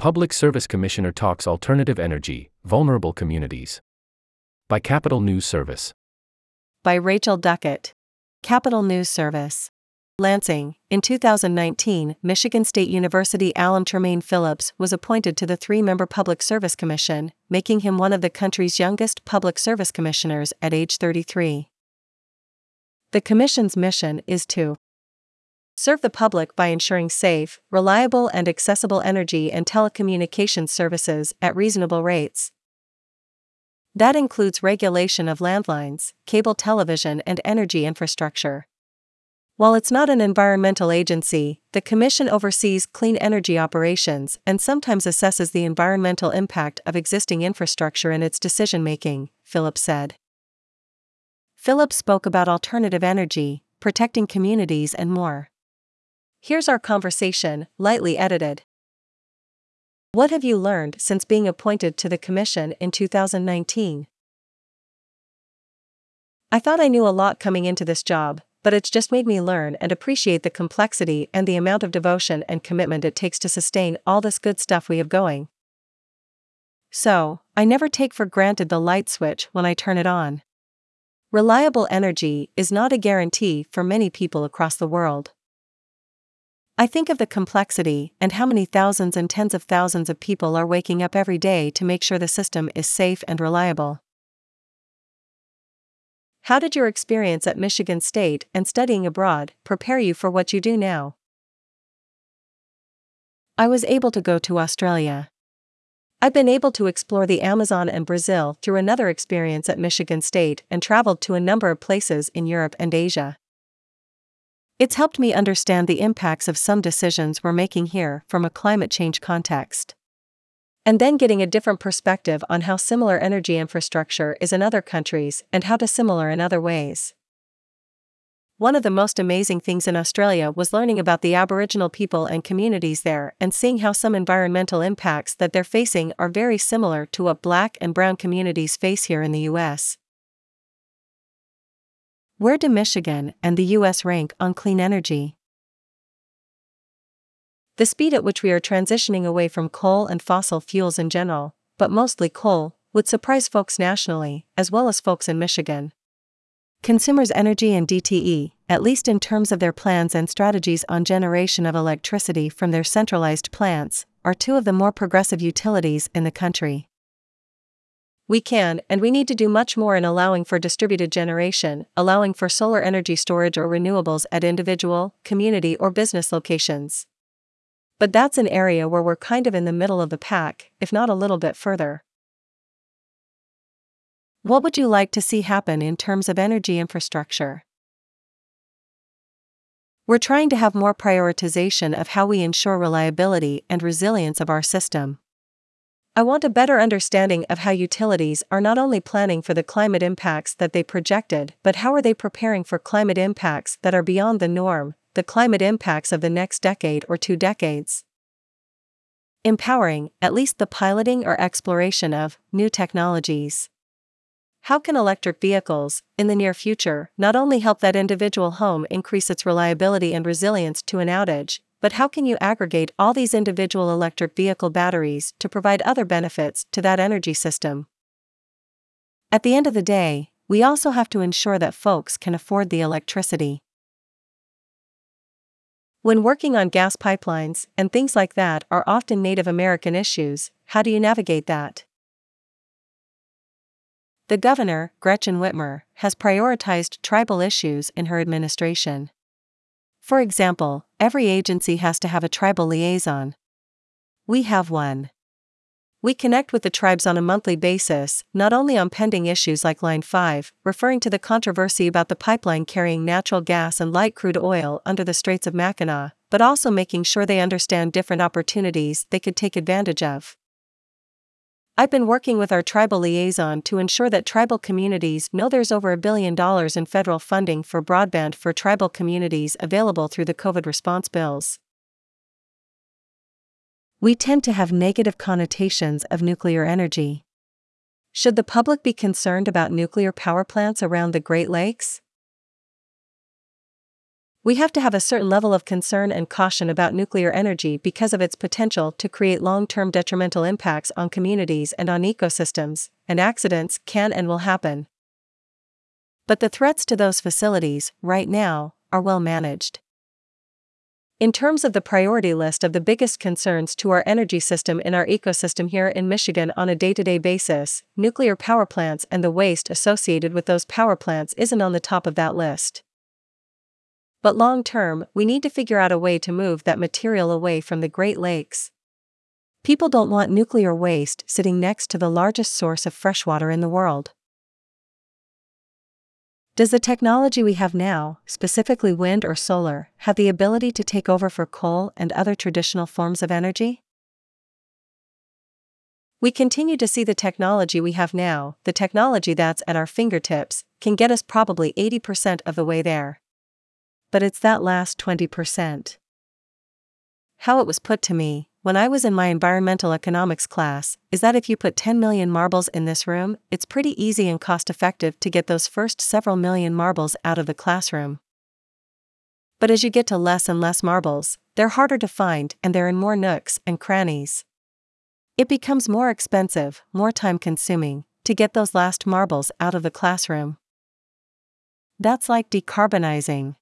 Public Service Commissioner talks alternative energy, vulnerable communities. By Capital News Service. By Rachel Duckett. Capital News Service. Lansing. In 2019, Michigan State University Alan Tremaine Phillips was appointed to the 3-member Public Service Commission, making him one of the country's youngest public service commissioners at age 33. The Commission's mission is to serve the public by ensuring safe, reliable and accessible energy and telecommunications services at reasonable rates. That includes regulation of landlines, cable television and energy infrastructure. While it's not an environmental agency, the Commission oversees clean energy operations and sometimes assesses the environmental impact of existing infrastructure in its decision-making, Phillips said. Phillips spoke about alternative energy, protecting communities and more. Here's our conversation, lightly edited. What have you learned since being appointed to the Commission in 2019? I thought I knew a lot coming into this job, but it's just made me learn and appreciate the complexity and the amount of devotion and commitment it takes to sustain all this good stuff we have going. So, I never take for granted the light switch when I turn it on. Reliable energy is not a guarantee for many people across the world. I think of the complexity and how many thousands and tens of thousands of people are waking up every day to make sure the system is safe and reliable. How did your experience at Michigan State and studying abroad prepare you for what you do now? I was able to go to Australia. I've been able to explore the Amazon and Brazil through another experience at Michigan State and traveled to a number of places in Europe and Asia. It's helped me understand the impacts of some decisions we're making here from a climate change context. And then getting a different perspective on how similar energy infrastructure is in other countries and how dissimilar in other ways. One of the most amazing things in Australia was learning about the Aboriginal people and communities there and seeing how some environmental impacts that they're facing are very similar to what Black and Brown communities face here in the U.S. Where do Michigan and the U.S. rank on clean energy? The speed at which we are transitioning away from coal and fossil fuels in general, but mostly coal, would surprise folks nationally, as well as folks in Michigan. Consumers Energy and DTE, at least in terms of their plans and strategies on generation of electricity from their centralized plants, are two of the more progressive utilities in the country. We can and we need to do much more in allowing for distributed generation, allowing for solar energy storage or renewables at individual, community or business locations. But that's an area where we're kind of in the middle of the pack, if not a little bit further. What would you like to see happen in terms of energy infrastructure? We're trying to have more prioritization of how we ensure reliability and resilience of our system. I want a better understanding of how utilities are not only planning for the climate impacts that they projected, but how are they preparing for climate impacts that are beyond the norm, the climate impacts of the next decade or 2 decades. Empowering, at least the piloting or exploration of, new technologies. How can electric vehicles, in the near future, not only help that individual home increase its reliability and resilience to an outage, but how can you aggregate all these individual electric vehicle batteries to provide other benefits to that energy system? At the end of the day, we also have to ensure that folks can afford the electricity. When working on gas pipelines and things like that are often Native American issues, how do you navigate that? The governor, Gretchen Whitmer, has prioritized tribal issues in her administration. For example, every agency has to have a tribal liaison. We have one. We connect with the tribes on a monthly basis, not only on pending issues like Line 5, referring to the controversy about the pipeline carrying natural gas and light crude oil under the Straits of Mackinac, but also making sure they understand different opportunities they could take advantage of. I've been working with our tribal liaison to ensure that tribal communities know there's over $1 billion in federal funding for broadband for tribal communities available through the COVID response bills. We tend to have negative connotations of nuclear energy. Should the public be concerned about nuclear power plants around the Great Lakes? We have to have a certain level of concern and caution about nuclear energy because of its potential to create long-term detrimental impacts on communities and on ecosystems, and accidents can and will happen. But the threats to those facilities, right now, are well managed. In terms of the priority list of the biggest concerns to our energy system in our ecosystem here in Michigan on a day-to-day basis, nuclear power plants and the waste associated with those power plants isn't on the top of that list. But long-term, we need to figure out a way to move that material away from the Great Lakes. People don't want nuclear waste sitting next to the largest source of fresh water in the world. Does the technology we have now, specifically wind or solar, have the ability to take over for coal and other traditional forms of energy? We continue to see the technology we have now, the technology that's at our fingertips, can get us probably 80% of the way there. But it's that last 20%. How it was put to me, when I was in my environmental economics class, is that if you put 10 million marbles in this room, it's pretty easy and cost-effective to get those first several million marbles out of the classroom. But as you get to less and less marbles, they're harder to find and they're in more nooks and crannies. It becomes more expensive, more time-consuming, to get those last marbles out of the classroom. That's like decarbonizing.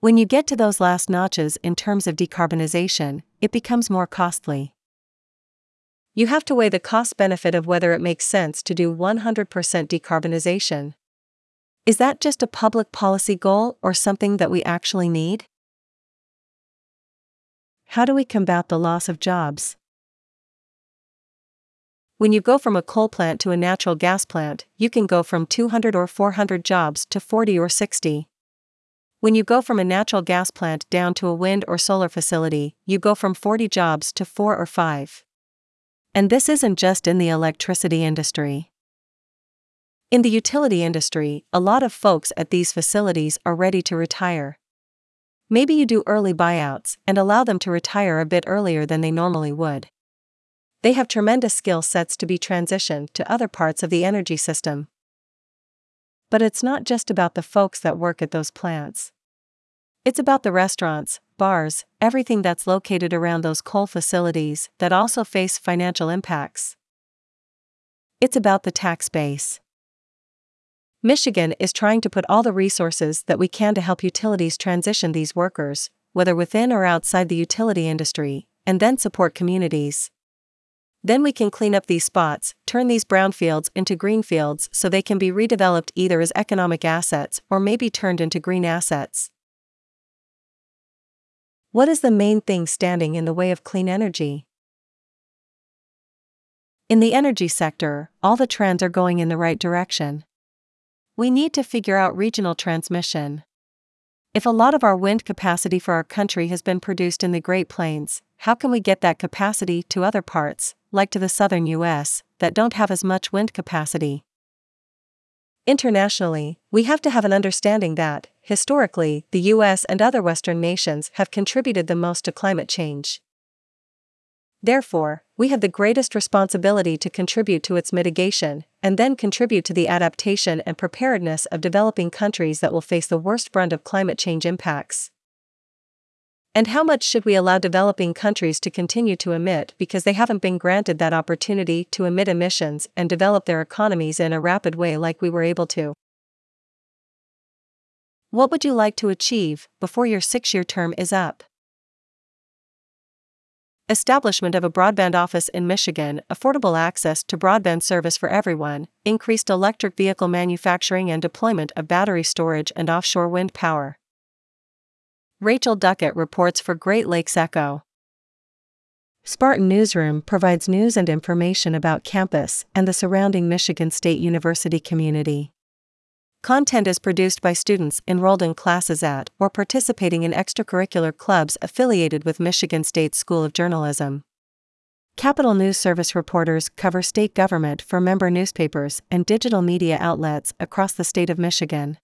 When you get to those last notches in terms of decarbonization, it becomes more costly. You have to weigh the cost-benefit of whether it makes sense to do 100% decarbonization. Is that just a public policy goal or something that we actually need? How do we combat the loss of jobs? When you go from a coal plant to a natural gas plant, you can go from 200 or 400 jobs to 40 or 60. When you go from a natural gas plant down to a wind or solar facility, you go from 40 jobs to 4 or 5. And this isn't just in the electricity industry. In the utility industry, a lot of folks at these facilities are ready to retire. Maybe you do early buyouts and allow them to retire a bit earlier than they normally would. They have tremendous skill sets to be transitioned to other parts of the energy system. But it's not just about the folks that work at those plants. It's about the restaurants, bars, everything that's located around those coal facilities that also face financial impacts. It's about the tax base. Michigan is trying to put all the resources that we can to help utilities transition these workers, whether within or outside the utility industry, and then support communities. Then we can clean up these spots, turn these brownfields into greenfields so they can be redeveloped either as economic assets or maybe turned into green assets. What is the main thing standing in the way of clean energy? In the energy sector, all the trends are going in the right direction. We need to figure out regional transmission. If a lot of our wind capacity for our country has been produced in the Great Plains, how can we get that capacity to other parts, like to the southern U.S., that don't have as much wind capacity? Internationally, we have to have an understanding that, historically, the U.S. and other Western nations have contributed the most to climate change. Therefore, we have the greatest responsibility to contribute to its mitigation, and then contribute to the adaptation and preparedness of developing countries that will face the worst brunt of climate change impacts. And how much should we allow developing countries to continue to emit because they haven't been granted that opportunity to emit emissions and develop their economies in a rapid way like we were able to? What would you like to achieve before your 6-year term is up? Establishment of a broadband office in Michigan, affordable access to broadband service for everyone, increased electric vehicle manufacturing and deployment of battery storage and offshore wind power. Rachel Duckett reports for Great Lakes Echo. Spartan Newsroom provides news and information about campus and the surrounding Michigan State University community. Content is produced by students enrolled in classes at or participating in extracurricular clubs affiliated with Michigan State School of Journalism. Capital News Service reporters cover state government for member newspapers and digital media outlets across the state of Michigan.